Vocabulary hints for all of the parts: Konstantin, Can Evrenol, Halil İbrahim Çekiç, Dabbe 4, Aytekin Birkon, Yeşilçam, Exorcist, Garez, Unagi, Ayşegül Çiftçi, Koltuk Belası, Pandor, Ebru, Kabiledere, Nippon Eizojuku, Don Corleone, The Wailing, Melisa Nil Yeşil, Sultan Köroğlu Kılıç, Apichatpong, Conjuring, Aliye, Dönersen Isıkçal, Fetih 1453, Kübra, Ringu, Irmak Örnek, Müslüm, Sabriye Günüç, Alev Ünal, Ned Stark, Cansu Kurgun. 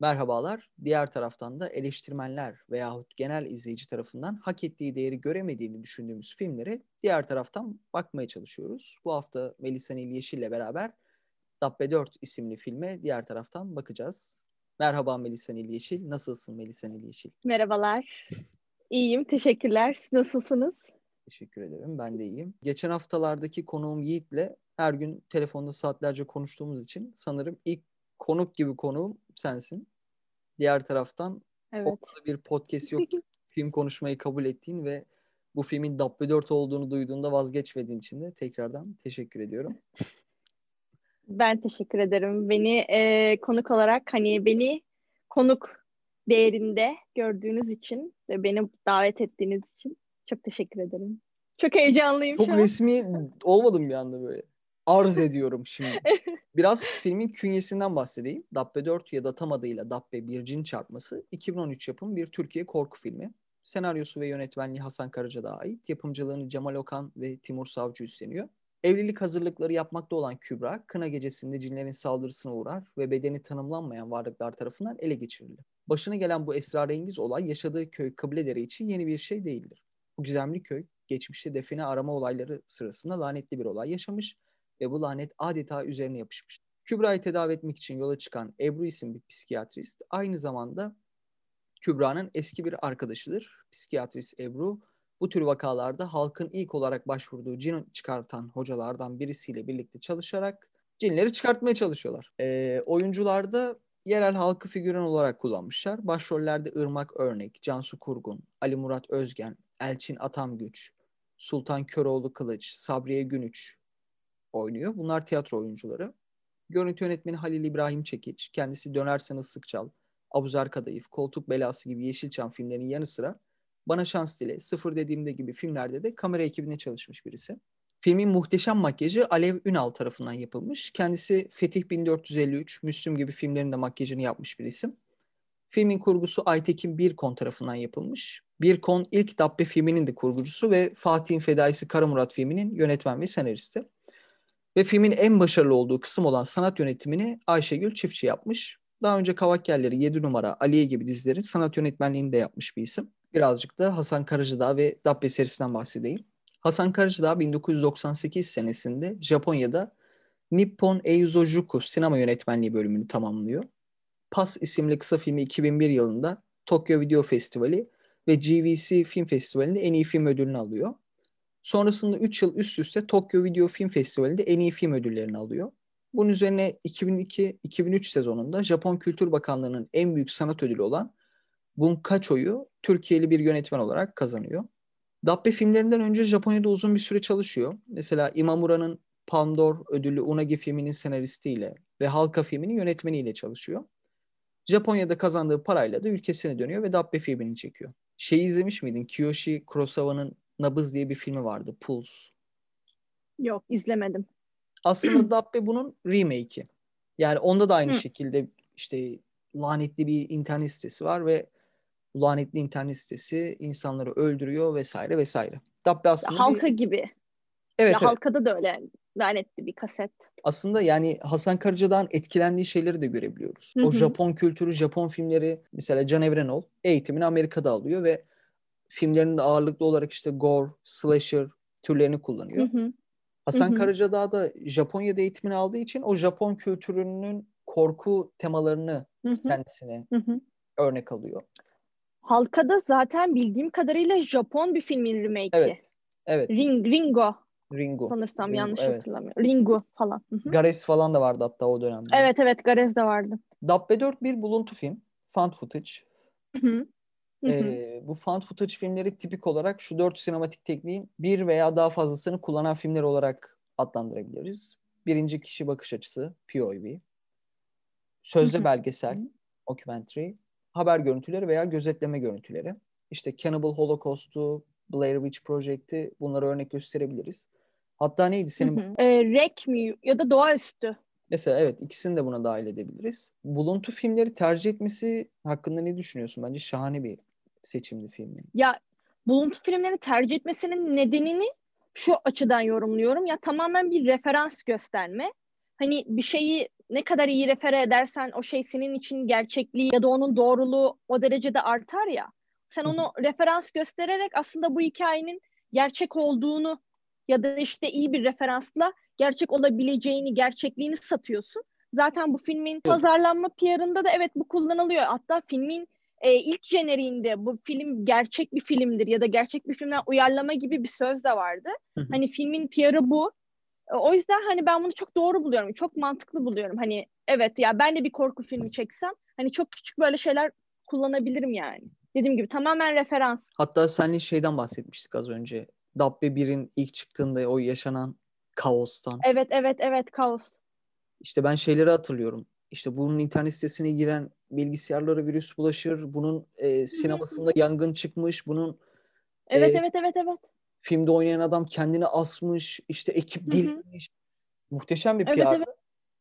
Merhabalar, diğer taraftan da eleştirmenler veyahut genel izleyici tarafından hak ettiği değeri göremediğini düşündüğümüz filmlere diğer taraftan bakmaya çalışıyoruz. Bu hafta Melisa Nil Yeşil ile beraber Dabbe 4 isimli filme diğer taraftan bakacağız. Merhaba Melisa Nil Yeşil, nasılsın Melisa Nil Yeşil? Merhabalar, iyiyim, teşekkürler. Siz nasılsınız? Teşekkür ederim, ben de iyiyim. Geçen haftalardaki konuğum Yiğit'le her gün telefonda saatlerce konuştuğumuz için sanırım ilk konuk gibi konuğum sensin. Diğer taraftan evet, ortada bir podcast yok. Film konuşmayı kabul ettiğin ve bu filmin Dabbe 4 olduğunu duyduğunda vazgeçmediğin için de tekrardan teşekkür ediyorum. Ben teşekkür ederim. Beni konuk olarak, hani beni konuk değerinde gördüğünüz için ve beni davet ettiğiniz için çok teşekkür ederim. Çok heyecanlıyım. Çok resmi olmadım bir anda böyle. Arz ediyorum şimdi. Biraz filmin künyesinden bahsedeyim. Dabbe 4 ya da tam adıyla Dabbe 1 Cin Çarpması 2013 yapım bir Türkiye korku filmi. Senaryosu ve yönetmenliği Hasan Karaca'da ait. Yapımcılığını Cemal Okan ve Timur Savcı üstleniyor. Evlilik hazırlıkları yapmakta olan Kübra, kına gecesinde cinlerin saldırısına uğrar ve bedeni tanımlanmayan varlıklar tarafından ele geçirilir. Başına gelen bu esrarengiz olay yaşadığı köy Kabiledere için yeni bir şey değildir. Bu gizemli köy, geçmişte define arama olayları sırasında lanetli bir olay yaşamış ve bu lanet adeta üzerine yapışmış. Kübra'yı tedavi etmek için yola çıkan Ebru isimli bir psikiyatrist, aynı zamanda Kübra'nın eski bir arkadaşıdır. Psikiyatrist Ebru, bu tür vakalarda halkın ilk olarak başvurduğu cin çıkartan hocalardan birisiyle birlikte çalışarak cinleri çıkartmaya çalışıyorlar. Oyuncularda yerel halkı figüran olarak kullanmışlar. Başrollerde Irmak Örnek, Cansu Kurgun, Ali Murat Özgen, Elçin Atam Güç, Sultan Köroğlu Kılıç, Sabriye Günüç oynuyor. Bunlar tiyatro oyuncuları. Görüntü yönetmeni Halil İbrahim Çekiç, kendisi Dönersen Isıkçal, Abuzer Kadayif, Koltuk Belası gibi Yeşilçam filmlerinin yanı sıra Bana Şans Dile, Sıfır dediğimde gibi filmlerde de kamera ekibine çalışmış birisi. Filmin muhteşem makyajı Alev Ünal tarafından yapılmış. Kendisi Fetih 1453, Müslüm gibi filmlerin de makyajını yapmış bir isim. Filmin kurgusu Aytekin Birkon tarafından yapılmış. Birkon ilk Dabbe filminin de kurgucusu ve Fatih'in Fedaisi Karamurat filminin yönetmen ve senaristi. Ve filmin en başarılı olduğu kısım olan sanat yönetimini Ayşegül Çiftçi yapmış. Daha önce Kavakkerleri, 7 numara, Aliye gibi dizilerin sanat yönetmenliğini de yapmış bir isim. Birazcık da Hasan Karacadağ ve Dabbe serisinden bahsedeyim. Hasan Karacadağ 1998 senesinde Japonya'da Nippon Eizojuku sinema yönetmenliği bölümünü tamamlıyor. Pas isimli kısa filmi 2001 yılında Tokyo Video Festivali ve GVC Film Festivali'nde en iyi film ödülünü alıyor. Sonrasında 3 yıl üst üste Tokyo Video Film Festivali'nde en iyi film ödüllerini alıyor. Bunun üzerine 2002-2003 sezonunda Japon Kültür Bakanlığı'nın en büyük sanat ödülü olan Bunkacho'yu Türkiye'li bir yönetmen olarak kazanıyor. Dabbe filmlerinden önce Japonya'da uzun bir süre çalışıyor. Mesela Imamura'nın Pandor ödüllü Unagi filminin senaristiyle ve Halka filminin yönetmeniyle çalışıyor. Japonya'da kazandığı parayla da ülkesine dönüyor ve Dabbe filmini çekiyor. İzlemiş miydin? Kiyoshi Kurosawa'nın Nabız diye bir filmi vardı. Pulse. Yok, izlemedim. Aslında Dabbe bunun remake'i. Yani onda da aynı şekilde işte lanetli bir internet sitesi var ve lanetli internet sitesi insanları öldürüyor vesaire vesaire. Dabbe aslında Halka gibi. Evet, evet. Halkada da öyle lanetli bir kaset. Aslında yani Hasan Karacadağ'ın etkilendiği şeyleri de görebiliyoruz. Hı-hı. O Japon kültürü, Japon filmleri, mesela Can Evrenol eğitimini Amerika'da alıyor ve filmlerinde ağırlıklı olarak işte gore, slasher türlerini kullanıyor. Hı-hı. Hasan Karacadağ da Japonya'da eğitimini aldığı için o Japon kültürünün korku temalarını kendisine örnek alıyor. Halkada zaten bildiğim kadarıyla Japon bir filmin remake'i. Evet. Evet. Ringu. Sanırsam Ringu, yanlış hatırlamıyorum. Ringu falan. Hı-hı. Garez falan da vardı hatta o dönemde. Evet, Garez de vardı. Dabbe 4 bir buluntu film. Found footage. Hı-hı. Bu found footage filmleri tipik olarak şu 4 sinematik tekniğin bir veya daha fazlasını kullanan filmler olarak adlandırabiliriz. Birinci kişi bakış açısı, POV, sözlü belgesel, documentary, haber görüntüleri veya gözetleme görüntüleri. İşte Cannibal Holocaust'u, Blair Witch Project'i, bunlara örnek gösterebiliriz. Hatta neydi senin? Rec mi ya da doğaüstü. Mesela evet, ikisini de buna dahil edebiliriz. Buluntu filmleri tercih etmesi hakkında ne düşünüyorsun? Bence şahane bir seçimli film. Ya buluntu filmlerini tercih etmesinin nedenini şu açıdan yorumluyorum. Ya tamamen bir referans gösterme. Hani bir şeyi ne kadar iyi refere edersen o şey senin için gerçekliği ya da onun doğruluğu o derecede artar ya. Sen onu referans göstererek aslında bu hikayenin gerçek olduğunu ya da işte iyi bir referansla gerçek olabileceğini, gerçekliğini satıyorsun. Zaten bu filmin pazarlanma PR'ında da evet bu kullanılıyor. Hatta filmin ilk jeneriğinde bu film gerçek bir filmdir ya da gerçek bir filmden uyarlama gibi bir söz de vardı. Hani filmin PR'ı bu. O yüzden hani ben bunu çok doğru buluyorum. Çok mantıklı buluyorum. Hani evet ya ben de bir korku filmi çeksem hani çok küçük böyle şeyler kullanabilirim yani. Dediğim gibi tamamen referans. Hatta seninle şeyden bahsetmiştik az önce. Dabbe 1'in ilk çıktığında o yaşanan kaostan. Evet kaos. İşte ben şeyleri hatırlıyorum. İşte bunun internet sitesine giren bilgisayarlara virüs bulaşır. Bunun sinemasında yangın çıkmış. Bunun evet. Filmde oynayan adam kendini asmış. İşte ekip dirilmiş. Muhteşem bir PR. Evet.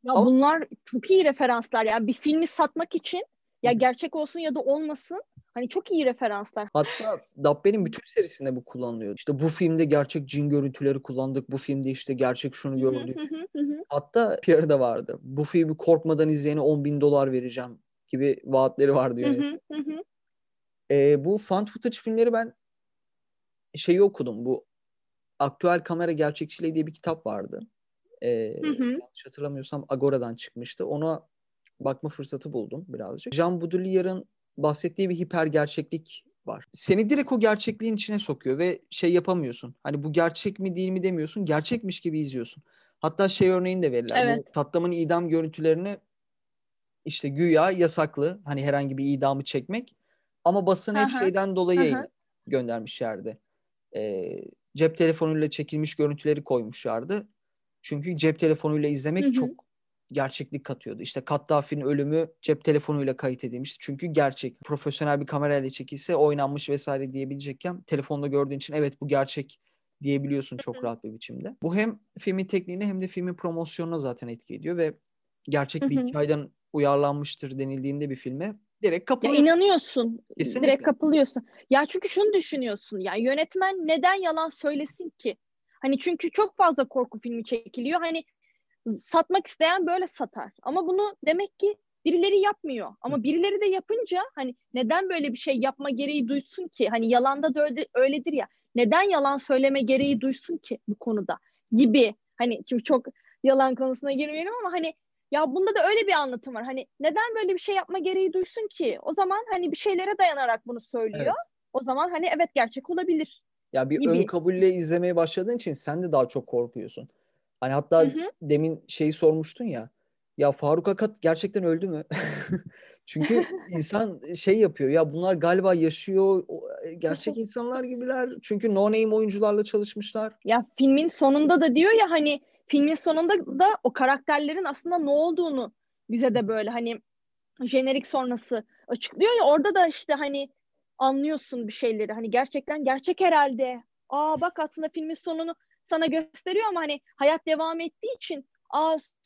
Ya ama bunlar çok iyi referanslar. Yani bir filmi satmak için ya gerçek olsun ya da olmasın. Hani çok iyi referanslar. Hatta Dabbe'nin bütün serisinde bu kullanılıyor. İşte bu filmde gerçek cin görüntüleri kullandık. Bu filmde işte gerçek şunu gördük. Hatta PR'da vardı. Bu filmi korkmadan izleyene $10,000 vereceğim gibi vaatleri vardı yönetici. Bu fan footage filmleri ben şeyi okudum. Bu Aktüel Kamera Gerçekçiliği diye bir kitap vardı. Yanlış hatırlamıyorsam Agora'dan çıkmıştı. Ona bakma fırsatı buldum birazcık. Jean Baudrillard'ın bahsettiği bir hiper gerçeklik var. Seni direkt o gerçekliğin içine sokuyor ve şey yapamıyorsun. Hani bu gerçek mi değil mi demiyorsun. Gerçekmiş gibi izliyorsun. Hatta şey örneğini de verirler. Evet. Tatlamın idam görüntülerini işte güya yasaklı. Hani herhangi bir idamı çekmek. Ama basın hep şeyden dolayı göndermişlerdi. Cep telefonuyla çekilmiş görüntüleri koymuşlardı. Çünkü cep telefonuyla izlemek çok gerçeklik katıyordu. İşte Kaddafi'nin ölümü cep telefonuyla kayıt edilmişti. Çünkü gerçek. Profesyonel bir kamerayla çekilse oynanmış vesaire diyebilecekken telefonda gördüğün için evet bu gerçek diyebiliyorsun çok rahat bir biçimde. Bu hem filmin tekniğine hem de filmin promosyonuna zaten etki ediyor ve gerçek bir hikayeden uyarlanmıştır denildiğinde bir filme direkt kapılıyorsun. Ya inanıyorsun. Kesinlikle. Direkt kapılıyorsun. Ya çünkü şunu düşünüyorsun. Yani yönetmen neden yalan söylesin ki? Hani çünkü çok fazla korku filmi çekiliyor. Hani satmak isteyen böyle satar. Ama bunu demek ki birileri yapmıyor. Ama birileri de yapınca hani neden böyle bir şey yapma gereği duysun ki? Hani yalanda da öyledir ya. Neden yalan söyleme gereği duysun ki bu konuda? Gibi. Hani şimdi çok yalan konusuna girmeyelim ama hani ya bunda da öyle bir anlatım var. Hani neden böyle bir şey yapma gereği duysun ki? O zaman hani bir şeylere dayanarak bunu söylüyor. Evet. O zaman hani evet gerçek olabilir. Ya bir gibi. Ön kabulle izlemeye başladığın için sen de daha çok korkuyorsun. Hani hatta demin şeyi sormuştun ya. Ya Faruk Akat gerçekten öldü mü? Çünkü insan şey yapıyor. Ya bunlar galiba yaşıyor. Gerçek insanlar gibiler. Çünkü no name oyuncularla çalışmışlar. Ya filmin sonunda da diyor ya hani filmin sonunda da o karakterlerin aslında ne olduğunu bize de böyle hani jenerik sonrası açıklıyor ya orada da işte hani anlıyorsun bir şeyleri. Hani gerçekten gerçek herhalde. Aa bak aslında filmin sonunu sana gösteriyor ama hani hayat devam ettiği için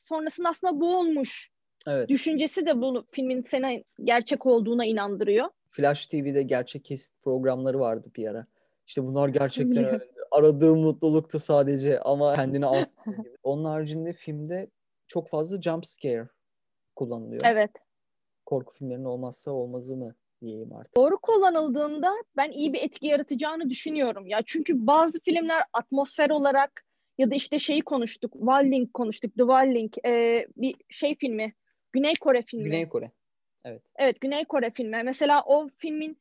sonrasında aslında bu olmuş. Evet. Düşüncesi de bu filmin sana gerçek olduğuna inandırıyor. Flash TV'de gerçek kesit programları vardı bir ara. İşte bunlar gerçekten öyle. Aradığım mutluluktu sadece ama kendini astı gibi. Onun haricinde filmde çok fazla jump scare kullanılıyor. Evet. Korku filmlerinin olmazsa olmazı mı diyeyim artık. Doğru kullanıldığında ben iyi bir etki yaratacağını düşünüyorum ya. Çünkü bazı filmler atmosfer olarak ya da işte şeyi konuştuk. Wailing konuştuk. The Wailing. Bir şey filmi. Güney Kore filmi. Güney Kore. Evet. Evet Güney Kore filmi. Mesela o filmin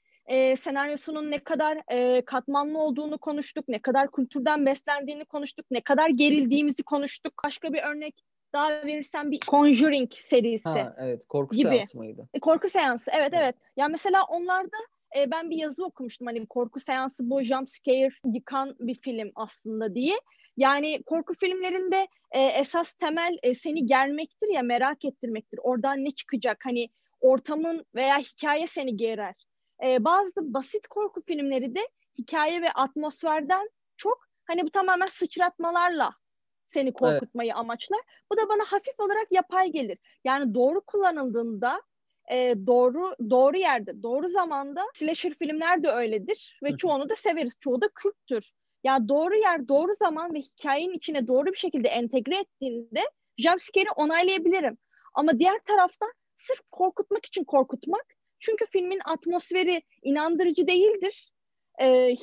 senaryosunun ne kadar katmanlı olduğunu konuştuk. Ne kadar kültürden beslendiğini konuştuk. Ne kadar gerildiğimizi konuştuk. Başka bir örnek daha verirsem bir Conjuring serisi. Ha, evet. Korku gibi. Seansı mıydı? Korku seansı. Evet. Ya mesela onlarda ben bir yazı okumuştum. Hani korku seansı bu jump scare yıkan bir film aslında diye. Yani korku filmlerinde esas temel seni germektir ya merak ettirmektir. Oradan ne çıkacak? Hani ortamın veya hikaye seni gerer. Bazı basit korku filmleri de hikaye ve atmosferden çok hani bu tamamen sıçratmalarla seni korkutmayı amaçlar. Bu da bana hafif olarak yapay gelir. Yani doğru kullanıldığında doğru yerde, doğru zamanda slasher filmler de öyledir ve çoğunu da severiz. Çoğu da Kürttür. Yani doğru yer, doğru zaman ve hikayenin içine doğru bir şekilde entegre ettiğinde jumpscare'i onaylayabilirim. Ama diğer taraftan sırf korkutmak için korkutmak. Çünkü filmin atmosferi inandırıcı değildir.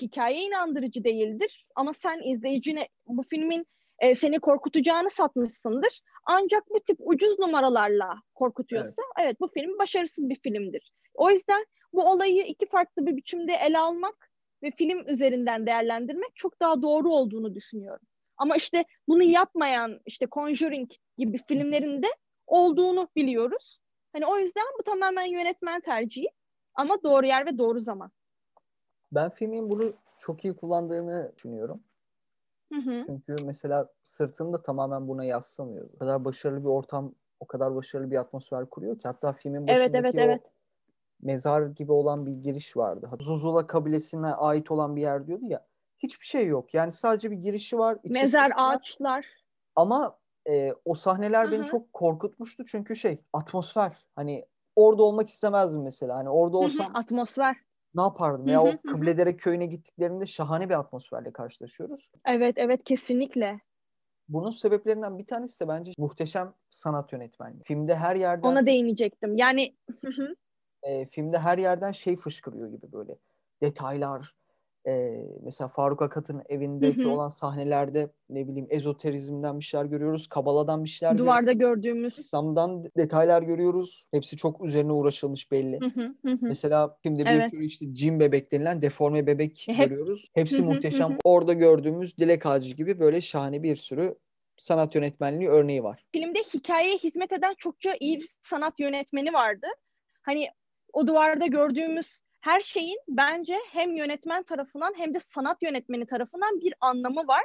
Hikaye inandırıcı değildir. Ama sen izleyicine bu filmin seni korkutacağını satmışsındır. Ancak bu tip ucuz numaralarla korkutuyorsa evet, bu film başarısız bir filmdir. O yüzden bu olayı iki farklı bir biçimde ele almak ve film üzerinden değerlendirmek çok daha doğru olduğunu düşünüyorum. Ama işte bunu yapmayan işte Conjuring gibi filmlerin de olduğunu biliyoruz. Hani o yüzden bu tamamen yönetmen tercihi ama doğru yer ve doğru zaman. Ben filmin bunu çok iyi kullandığını düşünüyorum. Hı-hı. Çünkü mesela sırtını da tamamen buna yaslamıyor. O kadar başarılı bir ortam, o kadar başarılı bir atmosfer kuruyor ki. Hatta filmin başındaki mezar gibi olan bir giriş vardı. Zuzula kabilesine ait olan bir yer diyordu ya. Hiçbir şey yok. Yani sadece bir girişi var. Mezar, ağaçlar. Ama o sahneler beni çok korkutmuştu. Çünkü atmosfer. Hani orada olmak istemezdim mesela. Hani orada olsam atmosfer. Ne yapardım? Ya o Kabiledere köyüne gittiklerinde şahane bir atmosferle karşılaşıyoruz. Evet, evet, kesinlikle. Bunun sebeplerinden bir tanesi de bence muhteşem sanat yönetmenliği. Filmde her yerden... Ona değinecektim. Yani... filmde her yerden fışkırıyor gibi böyle. Detaylar. Mesela Faruk Akat'ın evindeki olan sahnelerde ne bileyim ezoterizmden bir şeyler görüyoruz. Kabaladan bir şeyler görüyoruz. Duvarda gördüğümüz. İslam'dan detaylar görüyoruz. Hepsi çok üzerine uğraşılmış belli. Mesela filmde bir sürü cin bebek denilen deforme bebek görüyoruz. Hepsi muhteşem. Orada gördüğümüz dilek ağacı gibi böyle şahane bir sürü sanat yönetmenliği örneği var. Filmde hikayeye hizmet eden çokça iyi bir sanat yönetmeni vardı. Hani o duvarda gördüğümüz her şeyin bence hem yönetmen tarafından hem de sanat yönetmeni tarafından bir anlamı var.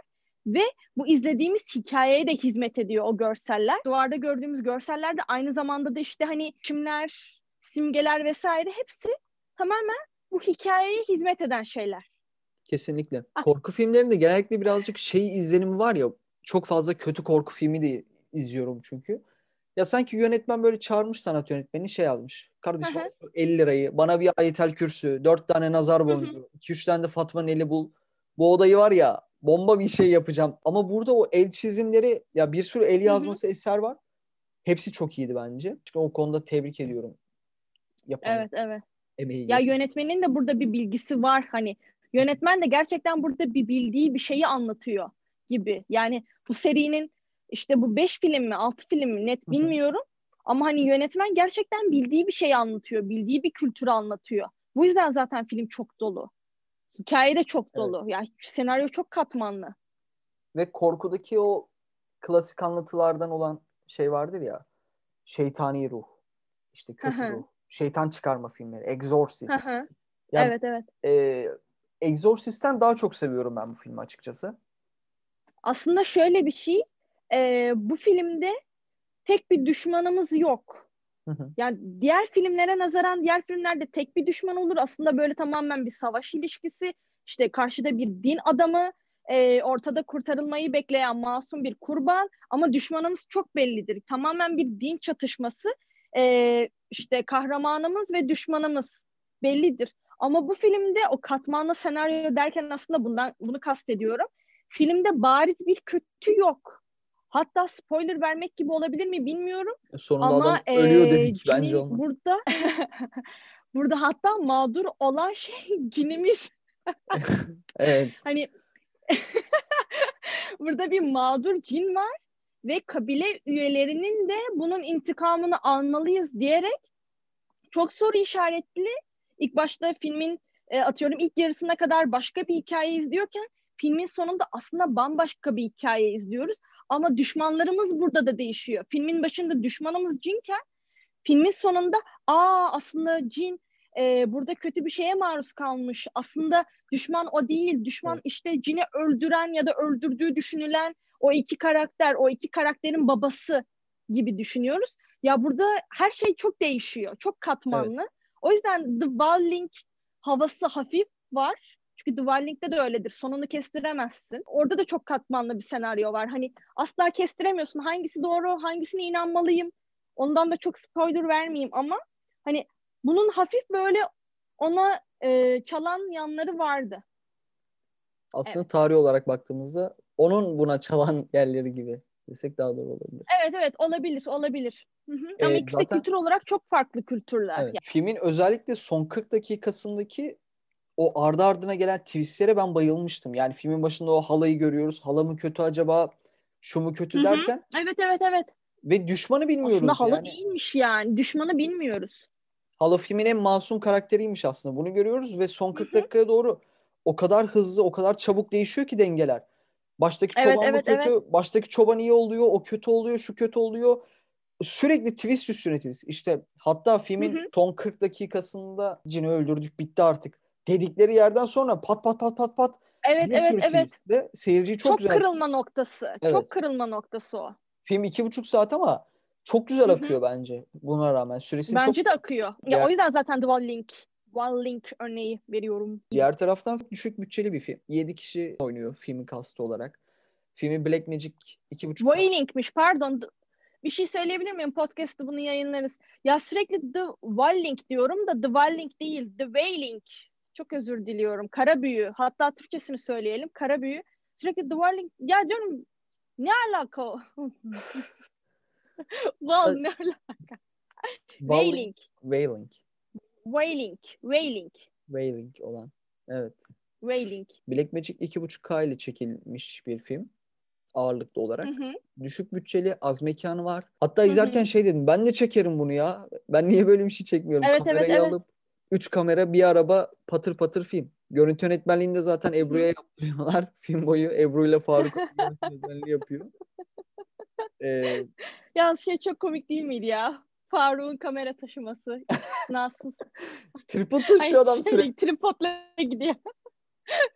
Ve bu izlediğimiz hikayeye de hizmet ediyor o görseller. Duvarda gördüğümüz görseller de aynı zamanda da işte hani kimler, simgeler vesaire hepsi tamamen bu hikayeye hizmet eden şeyler. Kesinlikle. Korku filmlerinde genellikle birazcık izlenimi var ya, çok fazla kötü korku filmi de izliyorum çünkü. Ya sanki yönetmen böyle çağırmış sanat yönetmenini almış. Kardeşim 50 lirayı bana bir Ayetel Kürsü, 4 tane nazar boncuğu, 2-3 tane de Fatma'nın eli bul. Bu odayı var ya bomba bir yapacağım. Ama burada o el çizimleri ya bir sürü el yazması eser var. Hepsi çok iyiydi bence. Çünkü o konuda tebrik ediyorum. Yapan emeği. Ya yönetmenin de burada bir bilgisi var hani. Yönetmen de gerçekten burada bir bildiği bir şeyi anlatıyor gibi. Yani bu serinin İşte bu 5 film mi 6 film mi net bilmiyorum. Ama hani yönetmen gerçekten bildiği bir şey anlatıyor. Bildiği bir kültürü anlatıyor. Bu yüzden zaten film çok dolu. Hikaye de çok dolu. Yani senaryo çok katmanlı. Ve korkudaki o klasik anlatılardan olan vardır ya. Şeytani ruh. İşte kötü ruh. Şeytan çıkarma filmleri. Exorcist. Yani, Exorcist'ten daha çok seviyorum ben bu filmi açıkçası. Aslında şöyle bir şey. Bu filmde tek bir düşmanımız yok. Yani diğer filmlere nazaran diğer filmlerde tek bir düşman olur. Aslında böyle tamamen bir savaş ilişkisi. İşte karşıda bir din adamı, ortada kurtarılmayı bekleyen masum bir kurban. Ama düşmanımız çok bellidir. Tamamen bir din çatışması. İşte kahramanımız ve düşmanımız bellidir. Ama bu filmde o katmanlı senaryo derken aslında bunu kastediyorum. Filmde bariz bir kötü yok. Hatta spoiler vermek gibi olabilir mi bilmiyorum. Sonunda ama adam ölüyor dedik bence onu. Burada, burada hatta mağdur olan cinimiz. Evet. Hani burada bir mağdur cin var ve kabile üyelerinin de bunun intikamını almalıyız diyerek çok soru işaretli. İlk başta filmin ilk yarısına kadar başka bir hikaye izliyorken filmin sonunda aslında bambaşka bir hikaye izliyoruz. Ama düşmanlarımız burada da değişiyor. Filmin başında düşmanımız cinken filmin sonunda aslında cin burada kötü bir şeye maruz kalmış. Aslında düşman o değil. Düşman işte cini öldüren ya da öldürdüğü düşünülen o iki karakter, o iki karakterin babası gibi düşünüyoruz. Ya burada her şey çok değişiyor. Çok katmanlı. Evet. O yüzden The Wailing havası hafif var. Çünkü The Wailing'de de öyledir. Sonunu kestiremezsin. Orada da çok katmanlı bir senaryo var. Hani asla kestiremiyorsun. Hangisi doğru, hangisine inanmalıyım? Ondan da çok spoiler vermeyeyim ama hani bunun hafif böyle ona çalan yanları vardı. Aslında tarih olarak baktığımızda onun buna çalan yerleri gibi. desek daha doğru olabilir. Evet olabilir. Hı-hı. Ama ikisi de kültür olarak çok farklı kültürler. Evet. Yani. Filmin özellikle son 40 dakikasındaki o ardı ardına gelen twistlere ben bayılmıştım. Yani filmin başında o halayı görüyoruz. Hala mı kötü acaba? Şu mu kötü Hı-hı. derken. Evet. Ve düşmanı bilmiyoruz. Aslında hala değilmiş yani. Düşmanı bilmiyoruz. Hala filmin en masum karakteriymiş aslında. Bunu görüyoruz ve son 40 Hı-hı. dakikaya doğru o kadar hızlı, o kadar çabuk değişiyor ki dengeler. Baştaki çoban kötü, baştaki çoban iyi oluyor, o kötü oluyor, şu kötü oluyor. Sürekli twist üstüne twist. İşte hatta filmin Hı-hı. son 40 dakikasında cini öldürdük, bitti artık dedikleri yerden sonra pat pat. Evet. De seyirciyi çok güzel. Çok kırılma noktası o. Film 2,5 saat ama çok güzel akıyor bence. Buna rağmen süresi bence çok... Bence de akıyor. O yüzden zaten The Wailing. Wailing örneği veriyorum. Diğer taraftan düşük bütçeli bir film. 7 kişi oynuyor filmin kastı olarak. Filmi Black Magic 2,5... Wailing'miş pardon. Bir şey söyleyebilir miyim? Podcast'ta bunu yayınlarız. Ya sürekli The Wailing diyorum da The Wailing değil. The Wailing. Çok özür diliyorum. Kara büyü. Hatta Türkçesini söyleyelim. Kara büyü. Sürekli The Wailing. Ya diyorum ne alaka o? Vallahi ne alaka? Wailing olan. Evet. Wailing. Black Magic 2,5K ile çekilmiş bir film. Ağırlıklı olarak. Hı-hı. Düşük bütçeli, az mekanı var. Hatta izlerken Hı-hı. şey dedim. Ben de çekerim bunu ya. Ben niye böyle bir şey çekmiyorum? Evet, Kamerayı alıp 3 kamera, bir araba, patır patır film. Görüntü yönetmenliğini de zaten Ebru'ya yaptırıyorlar. Film boyu Ebru ile Faruk yönetmenliği yapıyor. Yalnız çok komik değil miydi ya? Faruk'un kamera taşıması. Nasıl? Tripod taşıyor adam sürekli. Tripodla gidiyor.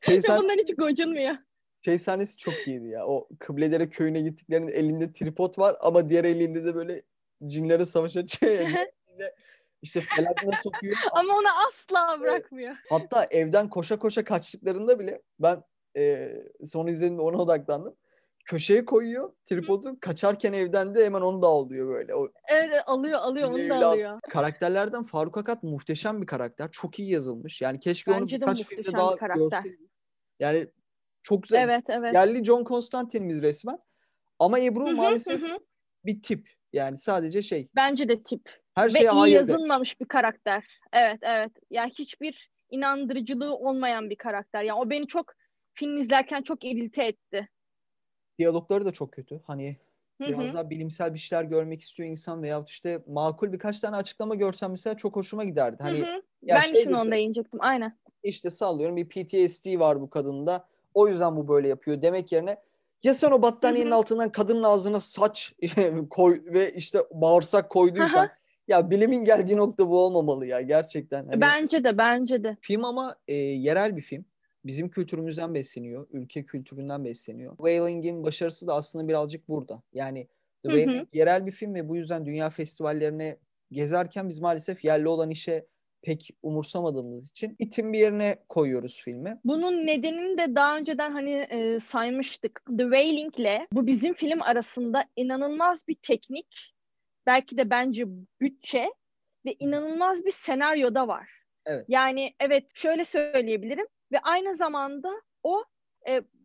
Bundan hiç gocunmuyor. Şey sahnesi çok iyiydi ya. O Kabiledere köyüne gittiklerinin elinde tripod var ama diğer elinde de böyle cinlere savaşan İşte felakına sokuyor. Ama onu asla bırakmıyor. Hatta evden koşa kaçtıklarında bile ben son izlediğimde ona odaklandım. Köşeye koyuyor tripodu. Kaçarken evden de hemen onu da alıyor böyle. Alıyor onu da alıyor. Karakterlerden Faruk Akat muhteşem bir karakter. Çok iyi yazılmış. Yani keşke bence onu birkaç filmde daha görseydim. Yani çok güzel. Evet. Yerli John Constantine'imiz resmen. Ama Ebru maalesef bir tip. Yani sadece şey. Bence de tip. Her ve iyi yazılmamış bir karakter. Evet. Ya hiçbir inandırıcılığı olmayan bir karakter. Yani o beni çok film izlerken çok irite etti. Diyalogları da çok kötü. Hani biraz daha bilimsel bir şeyler görmek istiyor insan veyahut işte makul birkaç tane açıklama görsem mesela çok hoşuma giderdi. Hani ben de onu değinecektim. Aynen. İşte sallıyorum bir PTSD var bu kadında. O yüzden bu böyle yapıyor demek yerine ya sen o battaniyenin altından kadının ağzına saç koy ve işte bağırsak koyduysan ya bilimin geldiği nokta bu olmamalı ya gerçekten. Hani bence de. Film ama yerel bir film. Bizim kültürümüzden besleniyor. Ülke kültüründen besleniyor. Wailing'in başarısı da aslında birazcık burada. Yani The Wailing yerel bir film ve bu yüzden dünya festivallerine gezerken biz maalesef yerli olan işe pek umursamadığımız için itin bir yerine koyuyoruz filmi. Bunun nedenini de daha önceden saymıştık. The Wailing'le bu bizim film arasında inanılmaz bir teknik, belki de bence bütçe ve inanılmaz bir senaryo da var. Evet. Yani evet şöyle söyleyebilirim ve aynı zamanda o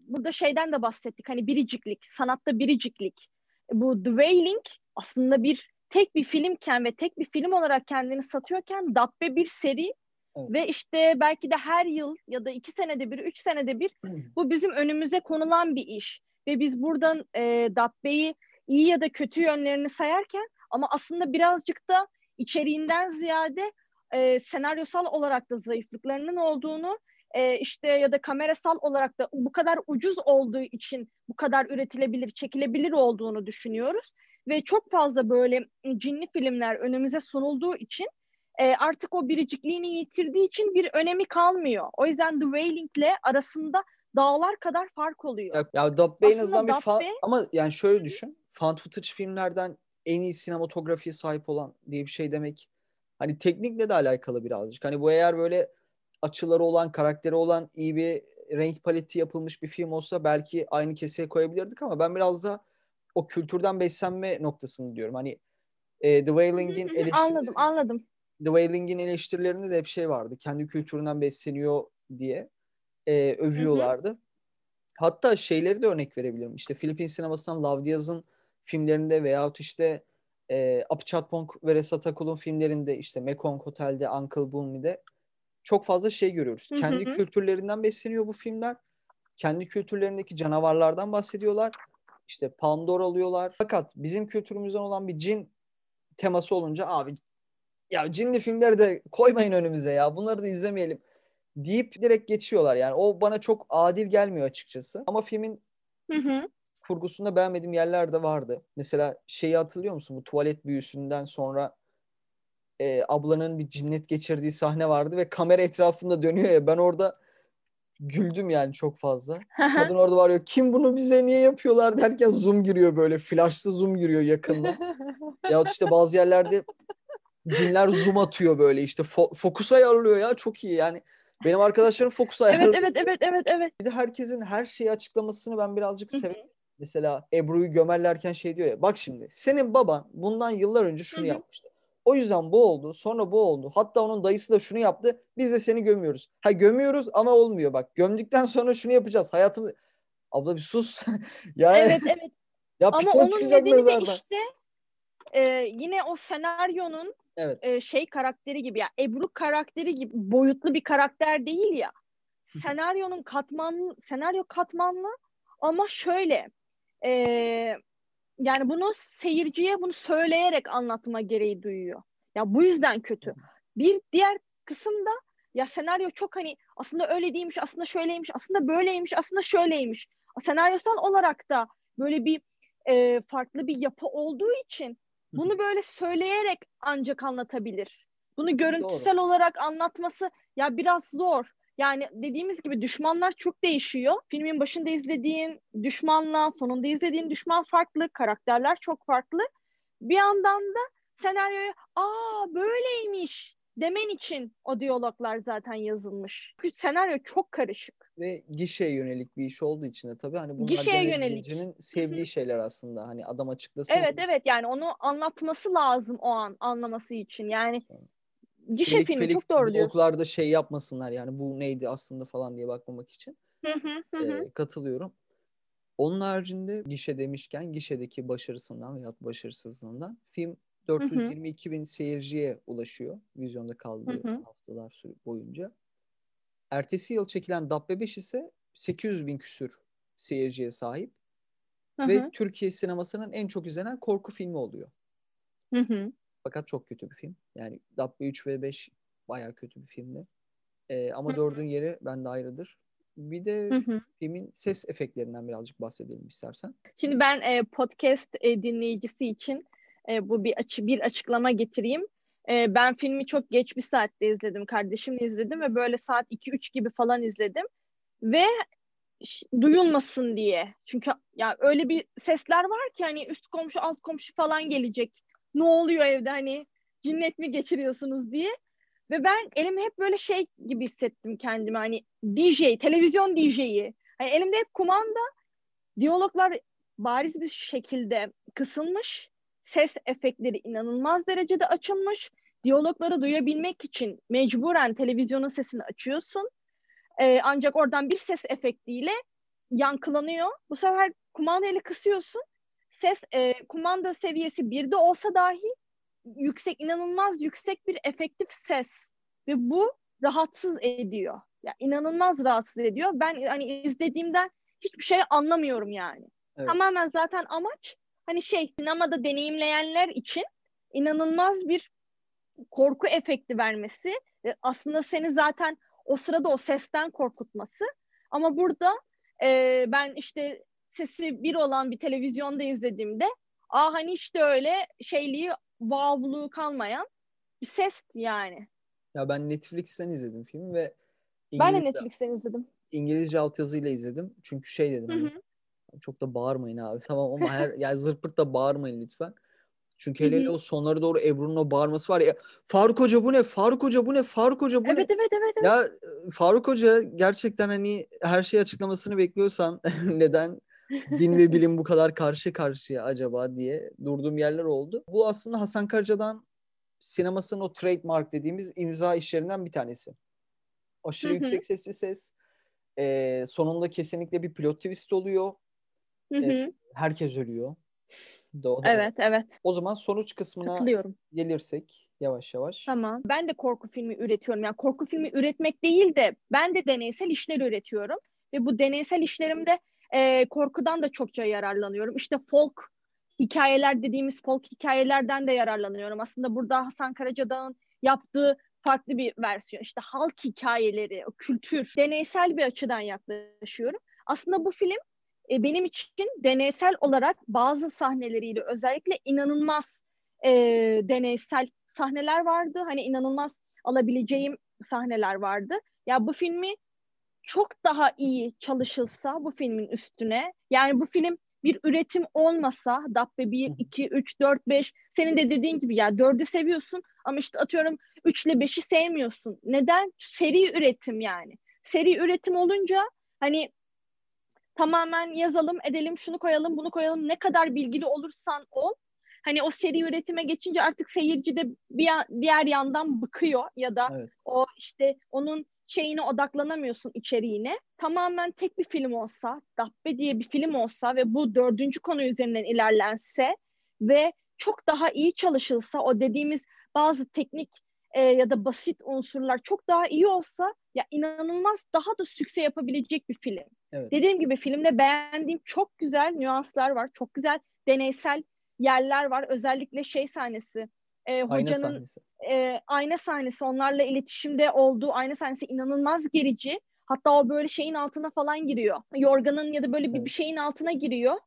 burada şeyden de bahsettik. Hani biriciklik, sanatta biriciklik. Bu The Wailing aslında tek bir filmken ve tek bir film olarak kendini satıyorken Dabbe bir seri ve işte belki de her yıl ya da 2 senede bir, 3 senede bir bu bizim önümüze konulan bir iş. Ve biz buradan Dabbe'yi iyi ya da kötü yönlerini sayarken ama aslında birazcık da içeriğinden ziyade senaryosal olarak da zayıflıklarının olduğunu işte ya da kamerasal olarak da bu kadar ucuz olduğu için bu kadar üretilebilir, çekilebilir olduğunu düşünüyoruz. Ve çok fazla böyle cinli filmler önümüze sunulduğu için artık o biricikliğini yitirdiği için bir önemi kalmıyor. O yüzden The Wailing'le arasında dağlar kadar fark oluyor. Ya Dabbe en azından bir ama yani şöyle düşün. Found footage filmlerden en iyi sinematografiye sahip olan diye bir şey demek. Hani teknikle de alakalı birazcık. Hani bu eğer böyle açıları olan, karakteri olan iyi bir renk paleti yapılmış bir film olsa belki aynı keseye koyabilirdik ama ben biraz da o kültürden beslenme noktasını diyorum. Hani The Wailing'in anladım. The Wailing'in eleştirilerinde de hep şey vardı. Kendi kültüründen besleniyor diye övüyorlardı. Hatta şeyleri de örnek verebilirim. İşte Filipin sinemasından Love Diaz'ın filmlerinde veyahut işte Apichatpong ve Resatakul'un filmlerinde, işte Mekong Hotel'de, Uncle Bunmi'de çok fazla şey görüyoruz. Hı hı. Kendi kültürlerinden besleniyor bu filmler. Kendi kültürlerindeki canavarlardan bahsediyorlar. İşte Pandora alıyorlar. Fakat bizim kültürümüzden olan bir cin teması olunca abi ya cinli filmleri de koymayın önümüze ya, bunları da izlemeyelim deyip direkt geçiyorlar. Yani o bana çok adil gelmiyor açıkçası. Ama filmin kurgusunda beğenmediğim yerler de vardı. Mesela şeyi hatırlıyor musun? Bu tuvalet büyüsünden sonra ablanın bir cinnet geçirdiği sahne vardı ve kamera etrafında dönüyor ya, ben orada güldüm yani çok fazla. Kadın orada bağırıyor, kim bunu bize niye yapıyorlar derken zoom giriyor böyle. Flashlı zoom giriyor yakında. Yahut işte bazı yerlerde cinler zoom atıyor böyle, işte fokus ayarlıyor ya, çok iyi yani. Benim arkadaşlarım fokus ayarlıyor. Evet. Bir de herkesin her şeyi açıklamasını ben birazcık severim. Mesela Ebru'yu gömerlerken şey diyor ya, bak şimdi senin baban bundan yıllar önce şunu yapmıştı. O yüzden bu oldu, sonra bu oldu. Hatta onun dayısı da şunu yaptı. Biz de seni gömüyoruz. Ha gömüyoruz ama olmuyor bak. Gömdükten sonra şunu yapacağız. Hayatımız... Abla bir sus. Yani... Evet. Ya ama onun dediği de işte yine o senaryonun karakteri gibi ya. Ebru karakteri gibi boyutlu bir karakter değil ya. Senaryonun katmanlı, senaryo katmanlı ama şöyle... Yani bunu seyirciye bunu söyleyerek anlatma gereği duyuyor. Ya bu yüzden kötü. Bir diğer kısımda ya senaryo çok hani aslında öyle değilmiş, aslında şöyleymiş, aslında böyleymiş, aslında şöyleymiş. Senaryosal olarak da böyle bir farklı bir yapı olduğu için bunu böyle söyleyerek ancak anlatabilir. Bunu görüntüsel olarak anlatması ya biraz zor. Yani dediğimiz gibi düşmanlar çok değişiyor. Filmin başında izlediğin düşmanla sonunda izlediğin düşman farklı. Karakterler çok farklı. Bir yandan da senaryoya aa böyleymiş demen için o diyaloglar zaten yazılmış. Çünkü senaryo çok karışık. Ve gişeye yönelik bir iş olduğu için de tabii hani bunlar denizcinin sevdiği şeyler aslında. Hani adam açıklasın. Evet yani onu anlatması lazım o an anlaması için. Yani gişe filmi çok doğru diyorsun. Okullarda şey yapmasınlar yani bu neydi aslında falan diye bakmamak için. Katılıyorum. Onun haricinde gişe demişken gişedeki başarısından veyahut başarısızlığından film 422.000 seyirciye ulaşıyor. Vizyonda kaldığı haftalar boyunca. Ertesi yıl çekilen Dabbe 5 ise 800.000 küsür seyirciye sahip. Ve Türkiye sinemasının en çok izlenen korku filmi oluyor. Fakat çok kötü bir film. Yani Dabbe 3 ve 5 bayağı kötü bir filmdi. Ama 4'ün yeri bende ayrıdır. Bir de filmin ses efektlerinden birazcık bahsedelim istersen. Şimdi ben podcast dinleyicisi için bu bir açıklama getireyim. Ben filmi çok geç bir saatte izledim. Kardeşimle izledim ve böyle saat 2-3 gibi falan izledim. Ve duyulmasın diye. Çünkü ya öyle bir sesler var ki hani üst komşu alt komşu falan gelecek. Ne oluyor evde hani cinnet mi geçiriyorsunuz diye. Ve ben elimi hep böyle şey gibi hissettim kendimi hani DJ, televizyon DJ'yi. Hani elimde hep kumanda, diyaloglar bariz bir şekilde kısılmış, ses efektleri inanılmaz derecede açılmış. Diyalogları duyabilmek için mecburen televizyonun sesini açıyorsun. Ancak oradan bir ses efektiyle yankılanıyor. Bu sefer kumandayla kısıyorsun. Ses kumanda seviyesi 1'de olsa dahi yüksek, inanılmaz yüksek bir efektif ses ve bu rahatsız ediyor. Ya inanılmaz rahatsız ediyor. Ben hani izlediğimden hiçbir şey anlamıyorum yani. Evet. Tamamen zaten amaç hani sinemada deneyimleyenler için inanılmaz bir korku efekti vermesi. Aslında seni zaten o sırada o sesten korkutması. Ama burada ben işte sesi bir olan bir televizyonda izlediğimde hani işte öyle vavluğu kalmayan bir ses yani. Ya ben Netflix'ten izledim filmi ve ben de Netflix'ten izledim. İngilizce altyazıyla izledim. Çünkü dedim hani, çok da bağırmayın abi. Tamam ama yani zırpırt da bağırmayın lütfen. Çünkü hele o sonlara doğru Ebru'nun o bağırması var ya. Faruk Hoca bu ne? Faruk Hoca bu ne? Evet. Ya Faruk Hoca gerçekten hani her şeyi açıklamasını bekliyorsan neden din ve bilim bu kadar karşı karşıya acaba diye durduğum yerler oldu. Bu aslında Hasan Karaca'dan sinemasının o trademark dediğimiz imza işlerinden bir tanesi. Aşırı yüksek sesli ses. Sonunda kesinlikle bir plot twist oluyor. Herkes ölüyor. Doğru. Evet, evet. O zaman sonuç kısmına gelirsek yavaş yavaş. Tamam. Ben de korku filmi üretiyorum. Yani korku filmi üretmek değil de ben de deneysel işler üretiyorum. Ve bu deneysel işlerimde korkudan da çokça yararlanıyorum. İşte folk hikayeler dediğimiz folk hikayelerden de yararlanıyorum. Aslında burada Hasan Karaca'dan yaptığı farklı bir versiyon. İşte halk hikayeleri, kültür, deneysel bir açıdan yaklaşıyorum. Aslında bu film benim için deneysel olarak bazı sahneleriyle özellikle inanılmaz deneysel sahneler vardı. Hani inanılmaz alabileceğim sahneler vardı. Ya bu filmi çok daha iyi çalışılsa bu filmin üstüne. Yani bu film bir üretim olmasa Dabbe 1, 2, 3, 4, 5 senin de dediğin gibi ya 4'ü seviyorsun ama işte atıyorum 3 ile 5'i sevmiyorsun. Neden? Seri üretim yani. Seri üretim olunca hani tamamen yazalım, edelim, şunu koyalım, bunu koyalım. Ne kadar bilgili olursan ol. Hani o seri üretime geçince artık seyirci de diğer yandan bıkıyor ya da evet. O işte onun şeyine odaklanamıyorsun, içeriğine. Tamamen tek bir film olsa, Dabbe diye bir film olsa ve bu 4. konu üzerinden ilerlense ve çok daha iyi çalışılsa, o dediğimiz bazı teknik ya da basit unsurlar çok daha iyi olsa ya inanılmaz daha da sükse yapabilecek bir film. Evet. Dediğim gibi filmde beğendiğim çok güzel nüanslar var. Çok güzel deneysel yerler var. Özellikle şey sahnesi. Hocanın ayna sahnesi, onlarla iletişimde olduğu ayna sahnesi inanılmaz gerici. Hatta o böyle şeyin altına falan giriyor. Yorganın ya da böyle bir şeyin altına giriyor.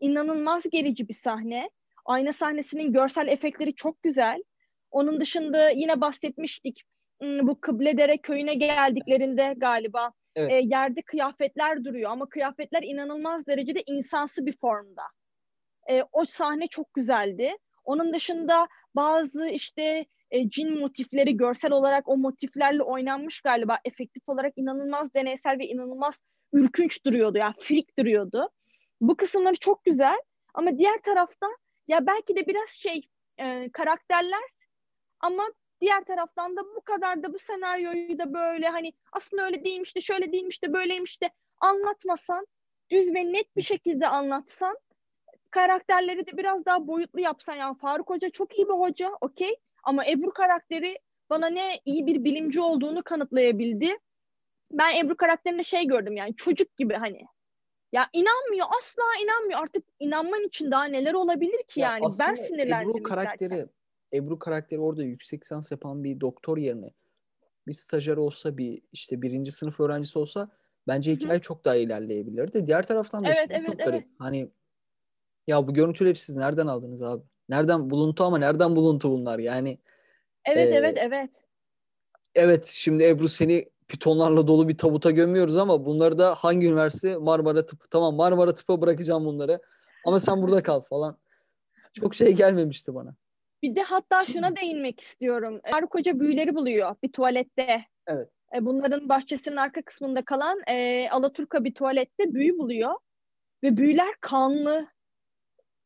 İnanılmaz gerici bir sahne. Ayna sahnesinin görsel efektleri çok güzel. Onun dışında yine bahsetmiştik. Bu Kabiledere köyüne geldiklerinde galiba yerde kıyafetler duruyor. Ama kıyafetler inanılmaz derecede insansı bir formda. O sahne çok güzeldi. Onun dışında bazı işte cin motifleri görsel olarak o motiflerle oynanmış galiba. Efektif olarak inanılmaz deneysel ve inanılmaz ürkünç duruyordu. Yani freak duruyordu. Bu kısımları çok güzel. Ama diğer taraftan ya belki de biraz karakterler ama diğer taraftan da bu kadar da bu senaryoyu da böyle hani aslında öyle değilmiş de şöyle değilmiş de böyleymiş de anlatmasan, düz ve net bir şekilde anlatsan, karakterleri de biraz daha boyutlu yapsan. Yani Faruk Hoca çok iyi bir hoca, okey, ama Ebru karakteri bana ne iyi bir bilimci olduğunu kanıtlayabildi. Ben Ebru karakterinde gördüm yani çocuk gibi hani. Ya inanmıyor, asla inanmıyor. Artık inanman için daha neler olabilir ki yani? Ben sinirlendim. Ebru karakteri orada yüksek lisans yapan bir doktor yerine bir stajyer olsa, bir işte 1. sınıf öğrencisi olsa bence hikaye çok daha ilerleyebilirdi. Diğer taraftan da çok garip. Hani ya bu görüntüleri siz nereden aldınız abi? Nereden buluntu ama nereden buluntu bunlar yani? Evet. Evet, şimdi Ebru seni pitonlarla dolu bir tabuta gömüyoruz ama bunları da hangi üniversite? Marmara Tıp. Tamam, Marmara Tıp'a bırakacağım bunları. Ama sen burada kal falan. Çok gelmemişti bana. Bir de hatta şuna değinmek istiyorum. Faruk Hoca büyüleri buluyor bir tuvalette. Evet. Bunların bahçesinin arka kısmında kalan Alaturka bir tuvalette büyü buluyor. Ve büyüler kanlı.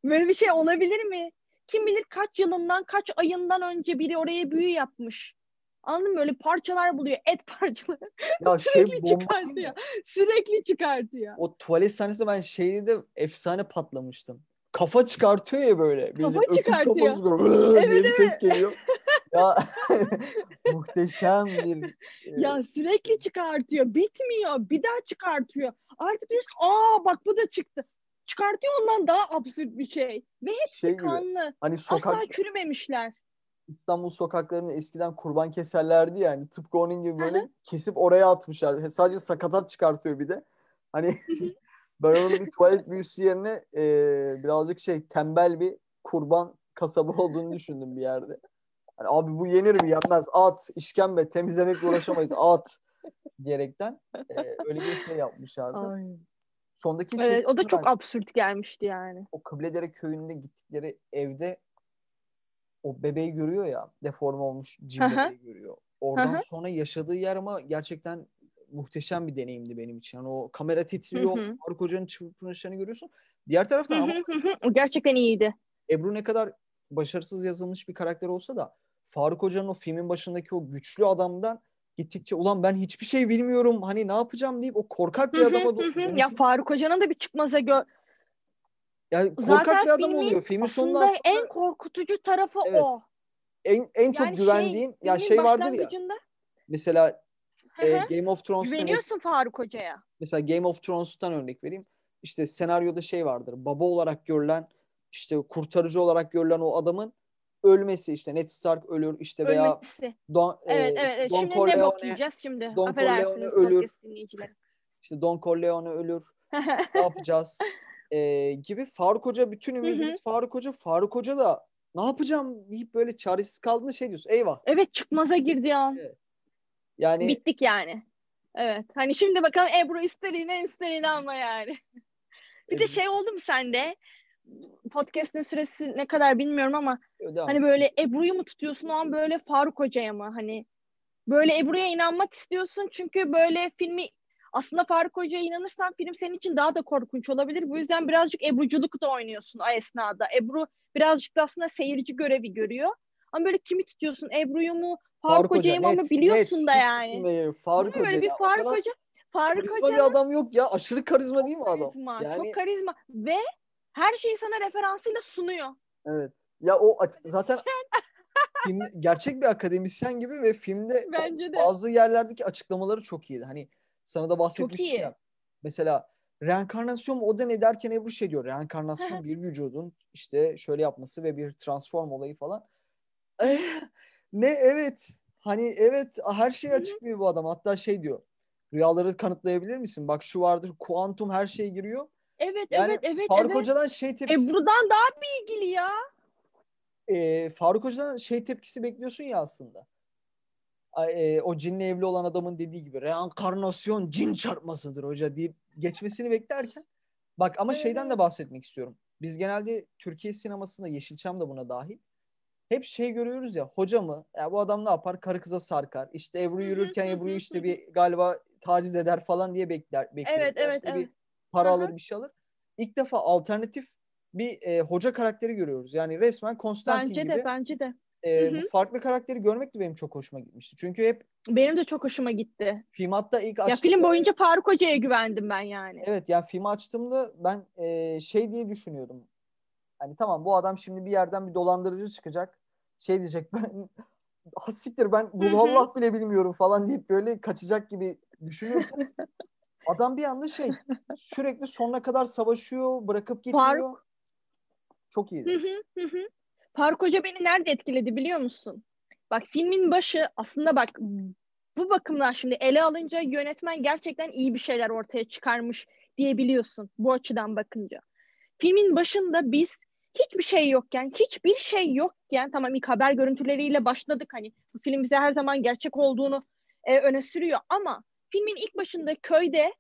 Böyle bir şey olabilir mi? Kim bilir kaç yılından, kaç ayından önce biri oraya büyü yapmış. Anladın mı? Böyle parçalar buluyor. Et parçaları. Ya Sürekli çıkartıyor. O tuvalet sahnesinde ben de efsane patlamıştım. Kafa çıkartıyor ya böyle. Kafa çıkartıyor. Böyle, diye bir ses geliyor. Ya muhteşem bir... Ya sürekli çıkartıyor. Bitmiyor. Bir daha çıkartıyor. Artık diyorsun bak bu da çıktı. Çıkartıyor ondan daha absürt bir şey. Ve hepsi kanlı. Hani asla çürümemişler. İstanbul sokaklarını eskiden kurban keserlerdi yani. Tıpkı onun gibi böyle kesip oraya atmışlar. Sadece sakatat çıkartıyor bir de. Hani ben onun bir tuvalet büyüsü yerine birazcık tembel bir kurban kasabı olduğunu düşündüm bir yerde. Yani abi bu yenir mi? Yenmez. At, işkembe, temizlemekle uğraşamayız. At diyerekten öyle bir yapmışlardı. Aynen. Sondaki o da çok absürt gelmişti yani. O Kabiledere köyünde gittikleri evde o bebeği görüyor ya, deforme olmuş cin bebeği görüyor. Oradan sonra yaşadığı yer ama gerçekten muhteşem bir deneyimdi benim için. Yani o kamera titriyor, Faruk Hoca'nın çırpınışlarını görüyorsun. Diğer taraftan ama gerçekten iyiydi. Ebru ne kadar başarısız yazılmış bir karakter olsa da Faruk Hoca'nın o filmin başındaki o güçlü adamdan gittikçe ulan ben hiçbir şey bilmiyorum hani ne yapacağım deyip o korkak bir adama dönüşüm. Ya Faruk Hoca'nın da bir çıkmaza Yani korkak zaten bir adam oluyor. Filmin sonunda aslında en korkutucu tarafı evet, o. En çok yani güvendiğin ya şey vardır ya. Mesela Game of Thrones'tan güveniyorsun Faruk Hoca'ya. Mesela Game of Thrones'tan örnek vereyim. İşte senaryoda şey vardır. Baba olarak görülen, işte kurtarıcı olarak görülen o adamın ölmesi, işte Ned Stark ölür işte veya evet. Don Corleone, ne bakacağız şimdi? Don Corleone ölür. İşte Don Corleone ölür. Ne yapacağız? Gibi Faruk Hoca bütün ümidimiz Faruk Hoca da ne yapacağım deyip böyle çaresiz kaldığında şey diyorsun. Eyvah. Evet, çıkmaza girdi ya. Evet. Yani bittik yani. Evet. Hani şimdi bakalım Ebru ister yine ama yani. Bir de şey oldu mu sende? Podcast'in süresi ne kadar bilmiyorum ama hani böyle Ebru'yu mu tutuyorsun o an, böyle Faruk Hoca'ya mı? Hani böyle Ebru'ya inanmak istiyorsun çünkü böyle filmi aslında Faruk Hoca'ya inanırsan film senin için daha da korkunç olabilir. Bu yüzden birazcık Ebru'culuk da oynuyorsun o esnada. Ebru birazcık da aslında seyirci görevi görüyor. Ama böyle kimi tutuyorsun? Ebru'yu mu? Faruk Hoca'yı mı? Biliyorsun net, da yani. Faruk Hoca böyle bir Faruk Hoca. Karizma bir adam yok ya. Aşırı karizma değil mi adam? Karizma, yani... Çok karizma. Ve her şeyi sana referansıyla sunuyor. Evet. Ya o zaten gerçek bir akademisyen gibi ve filmde bazı yerlerdeki açıklamaları çok iyiydi. Hani sana da bahsetmiştim ya. Mesela reenkarnasyon o da ne derken Ebru şey diyor. Reenkarnasyon bir vücudun işte şöyle yapması ve bir transform olayı falan. Ne evet. Hani evet, her şeyi açıklıyor bu adam. Hatta şey diyor. Rüyaları kanıtlayabilir misin? Bak şu vardır. Kuantum her şeye giriyor. Evet yani evet. Faruk Hoca'dan şey tepkisi. Ebru'dan daha bilgili ya. Faruk Hoca'dan şey tepkisi bekliyorsun ya aslında. O cinle evli olan adamın dediği gibi reenkarnasyon cin çarpmasıdır hoca deyip geçmesini beklerken bak ama şeyden de bahsetmek istiyorum. Biz genelde Türkiye sinemasında, Yeşilçam da buna dahil, hep şey görüyoruz ya, hoca mı? Ya bu adam ne yapar? Karı kıza sarkar. İşte Ebru yürürken Ebru'yu işte bir galiba taciz eder falan diye bekliyoruz. Evet. Bir para alır, bir şey alır. İlk defa alternatif bir hoca karakteri görüyoruz. Yani resmen Konstantin gibi. Bence de. Bu farklı karakteri görmek de benim çok hoşuma gitmişti. Çünkü hep... Benim de çok hoşuma gitti. Film hatta ilk açtığımda... Ya film boyunca Faruk Hoca'ya güvendim ben yani. Evet ya, filmi açtığımda ben şey diye düşünüyordum. Hani tamam, bu adam şimdi bir yerden bir dolandırıcı çıkacak. Şey diyecek, ben hassiktir ben bunu Allah bile bilmiyorum falan deyip böyle kaçacak gibi düşünüyordum. Adam bir anda şey, sürekli sonuna kadar savaşıyor, bırakıp gitmiyor. Faruk. Çok iyiydi. Faruk Hoca beni nerede etkiledi biliyor musun? Bak filmin başı aslında, bak bu bakımdan şimdi ele alınca yönetmen gerçekten iyi bir şeyler ortaya çıkarmış diyebiliyorsun bu açıdan bakınca. Filmin başında biz hiçbir şey yokken tamam ilk haber görüntüleriyle başladık, hani bu film bize her zaman gerçek olduğunu öne sürüyor ama filmin ilk başında köyde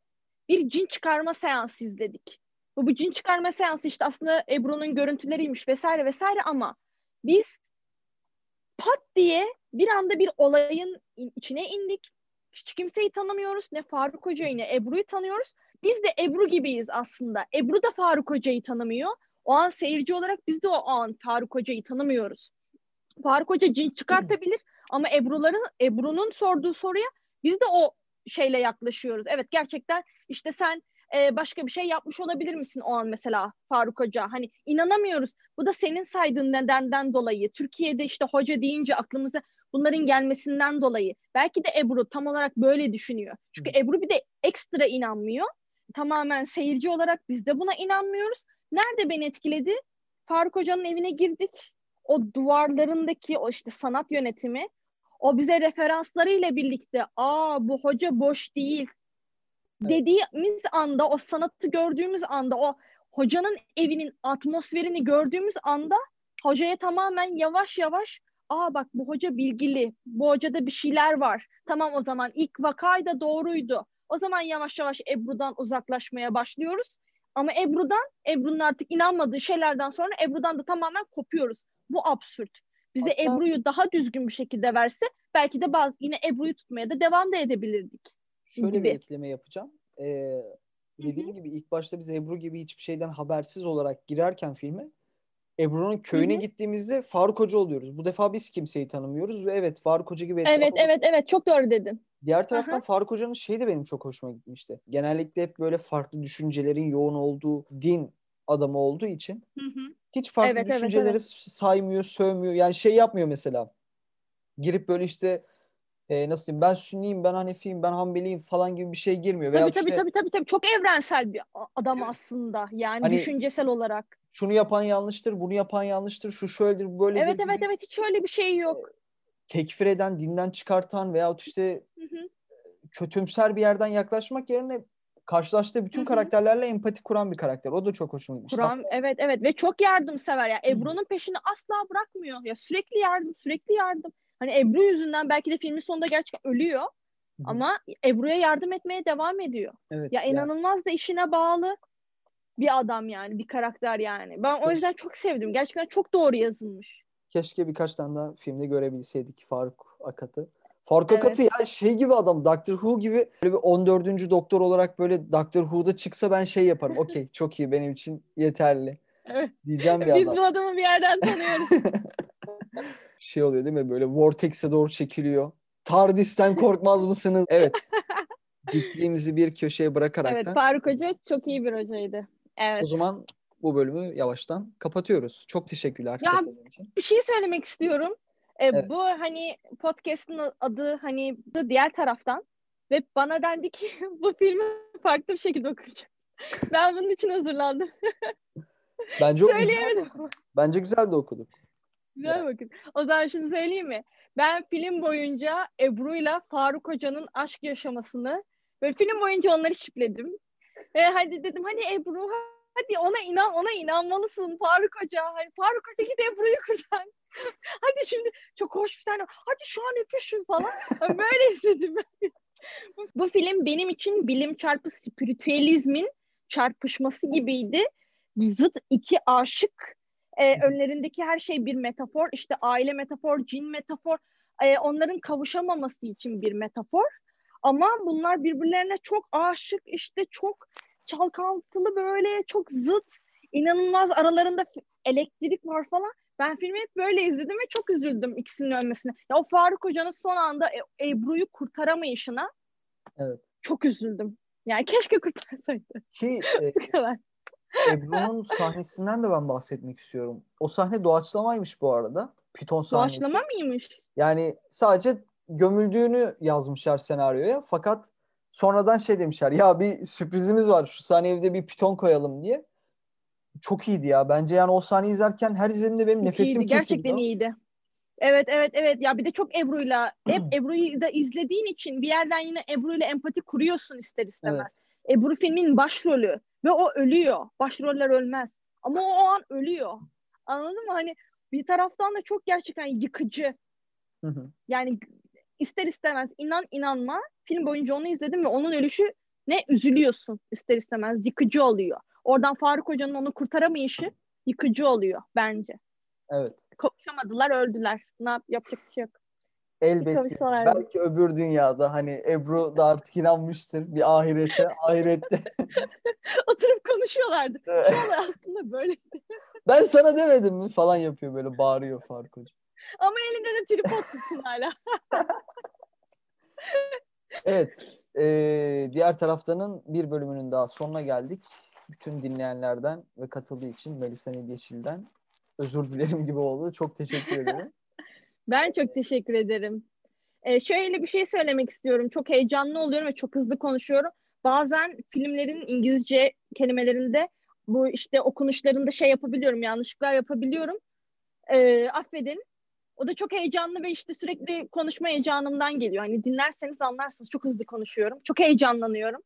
bir cin çıkarma seansı izledik. Bu cin çıkarma seansı işte aslında Ebru'nun görüntüleriymiş vesaire ama biz pat diye bir anda bir olayın içine indik. Hiç kimseyi tanımıyoruz. Ne Faruk Hoca'yı ne Ebru'yu tanıyoruz. Biz de Ebru gibiyiz aslında. Ebru da Faruk Hoca'yı tanımıyor. O an seyirci olarak biz de o an Faruk Hoca'yı tanımıyoruz. Faruk Hoca cin çıkartabilir ama Ebru'nun sorduğu soruya biz de o şeyle yaklaşıyoruz. Evet, gerçekten işte sen başka bir şey yapmış olabilir misin o an mesela Faruk Hoca? Hani inanamıyoruz. Bu da senin saydığın nedenden dolayı. Türkiye'de işte hoca deyince aklımıza bunların gelmesinden dolayı. Belki de Ebru tam olarak böyle düşünüyor. Çünkü Ebru bir de ekstra inanmıyor. Tamamen seyirci olarak biz de buna inanmıyoruz. Nerede beni etkiledi? Faruk Hoca'nın evine girdik. O duvarlarındaki o işte sanat yönetimi. O bize referanslarıyla birlikte bu hoca boş değil dediğimiz anda, o sanatı gördüğümüz anda, o hocanın evinin atmosferini gördüğümüz anda hocaya tamamen yavaş bak bu hoca bilgili, bu hocada bir şeyler var. Tamam, o zaman ilk vakayı da doğruydu. O zaman yavaş Ebru'dan uzaklaşmaya başlıyoruz. Ama Ebru'nun artık inanmadığı şeylerden sonra Ebru'dan da tamamen kopuyoruz. Bu absürt. Bize Ebru'yu daha düzgün bir şekilde verse belki de yine Ebru'yu tutmaya da devam da edebilirdik. Şöyle bir ekleme yapacağım. Dediğim gibi ilk başta biz Ebru gibi hiçbir şeyden habersiz olarak girerken filme, Ebru'nun köyüne gittiğimizde Faruk Hoca oluyoruz. Bu defa biz kimseyi tanımıyoruz ve evet, Faruk Hoca gibi. Evet, çok doğru dedin. Diğer taraftan Faruk Hoca'nın şeyi de benim çok hoşuma gitmişti. Genellikle hep böyle farklı düşüncelerin yoğun olduğu din adamı olduğu için hiç farklı düşünceleri saymıyor, sövmüyor. Yani şey yapmıyor mesela. Girip böyle işte nasıl diyeyim, ben Sünniyim, ben Hanefiyim, ben Hanbeliyim falan gibi bir şey girmiyor. Veya tabii. Çok evrensel bir adam aslında. Yani hani, düşüncesel olarak. Şunu yapan yanlıştır, bunu yapan yanlıştır, şu şöyledir, böyledir. Evet, hiç öyle bir şey yok. Tekfir eden, dinden çıkartan veyahut işte kötümser bir yerden yaklaşmak yerine karşılaştığı bütün karakterlerle empati kuran bir karakter. O da çok hoşuma gitmiş. Evet ve çok yardımsever. Ya Ebru'nun peşini asla bırakmıyor. Ya sürekli yardım. Hani Ebru yüzünden belki de filmin sonunda gerçekten ölüyor ama Ebru'ya yardım etmeye devam ediyor. Evet, ya inanılmaz da işine bağlı bir adam yani, bir karakter yani. Ben o yüzden çok sevdim. Gerçekten çok doğru yazılmış. Keşke birkaç tane daha filmde görebilseydik Faruk Akat'ı. Faruk Akat'ı ya şey gibi adam, Doctor Who gibi böyle bir 14. doktor olarak böyle Doctor Who'da çıksa ben şey yaparım. Okey, çok iyi, benim için yeterli. Diyeceğim bir adam. Biz bu adamı bir yerden tanıyoruz. Şey oluyor değil mi? Böyle Vortex'e doğru çekiliyor. TARDIS'ten korkmaz mısınız? Evet. Gittiğimizi bir köşeye bırakarak da. Evet, Faruk Hoca çok iyi bir hocaydı. Evet. O zaman bu bölümü yavaştan kapatıyoruz. Çok teşekkürler. Ya bir şey söylemek istiyorum. Bu hani podcast'ın adı hani diğer taraftan ve bana dendi ki bu filmi farklı bir şekilde okuyacağım. Ben bunun için hazırlandım. Bence söyleyemedim. Bence güzel de okuduk. Güzel bakın. O zaman şunu söyleyeyim mi? Ben film boyunca Ebru'yla Faruk Hoca'nın aşk yaşamasını ve film boyunca onları şipledim. Ve hadi dedim, hani Ebru, hadi ona inanmalısın Faruk Hoca. Hani Faruk Hoca git Ebru'yu kurtar. Hadi şimdi çok hoş bir tane. Hadi şu an öpüşün falan. Yani böyle istedim. Bu film benim için bilim çarpı spiritüalizmin çarpışması gibiydi. Zıt iki aşık. Önlerindeki her şey bir metafor. İşte aile metafor, cin metafor. Onların kavuşamaması için bir metafor. Ama bunlar birbirlerine çok aşık, işte çok çalkantılı, böyle çok zıt. İnanılmaz aralarında elektrik var falan. Ben filmi hep böyle izledim ve çok üzüldüm ikisinin ölmesine. Ya o Faruk Hoca'nın son anda Ebru'yu kurtaramayışına çok üzüldüm. Yani keşke kurtarsaydı. Ki bu kadar. Ebru'nun sahnesinden de ben bahsetmek istiyorum. O sahne doğaçlamaymış bu arada. Piton sahnesi. Doğaçlama mıymış? Yani sadece gömüldüğünü yazmışlar senaryoya. Fakat sonradan şey demişler. Ya bir sürprizimiz var. Şu sahneye evde bir piton koyalım diye. Çok iyiydi ya. Bence yani o sahneyi izlerken her izlediğimde benim nefesim kesildi. Gerçekten iyiydi. Evet. Ya bir de çok Ebru'yla hep Ebru'yu da izlediğin için bir yerden yine Ebru'yla empati kuruyorsun ister istemez. Evet. Ebru filmin başrolü. Ve o ölüyor. Başroller ölmez. Ama o an ölüyor. Anladın mı? Hani bir taraftan da çok gerçekten yıkıcı. Yani ister istemez, inan inanma. Film boyunca onu izledim ve onun ölüşü ne üzülüyorsun ister istemez. Yıkıcı oluyor. Oradan Faruk Hoca'nın onu kurtaramayışı yıkıcı oluyor bence. Evet. Kavuşamadılar, öldüler. Ne yapacak bir şey yok. Elbette. Belki öbür dünyada hani Ebru da artık inanmıştır bir ahirete. Ahirette. Oturup konuşuyorlardı. Aslında böyle. Ben sana demedim mi falan yapıyor, böyle bağırıyor Faruk Hoca. Ama elinde de tripod tutsun hala. Evet. Diğer taraftanın bir bölümünün daha sonuna geldik. Bütün dinleyenlerden ve katıldığı için Melisa Nil Yeşil'den özür dilerim gibi oldu. Çok teşekkür ederim. Ben çok teşekkür ederim. Şöyle bir şey söylemek istiyorum. Çok heyecanlı oluyorum ve çok hızlı konuşuyorum. Bazen filmlerin İngilizce kelimelerinde bu işte okunuşlarında şey yapabiliyorum, yanlışlıklar yapabiliyorum. Affedin. O da çok heyecanlı ve işte sürekli konuşma heyecanımdan geliyor. Hani dinlerseniz anlarsınız. Çok hızlı konuşuyorum. Çok heyecanlanıyorum.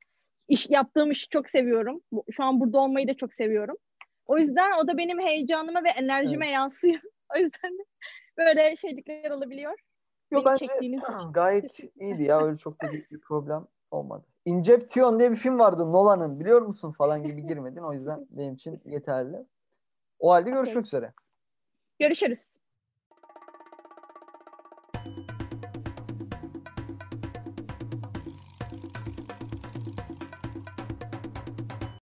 Yaptığım işi çok seviyorum. Şu an burada olmayı da çok seviyorum. O yüzden o da benim heyecanıma ve enerjime yansıyor. O yüzden de böyle şeylikler olabiliyor. Yok, bence gayet iyiydi ya. Öyle çok da büyük bir problem olmadı. Inception diye bir film vardı Nolan'ın, biliyor musun falan gibi girmedin. O yüzden benim için yeterli. O halde görüşmek üzere. Görüşürüz.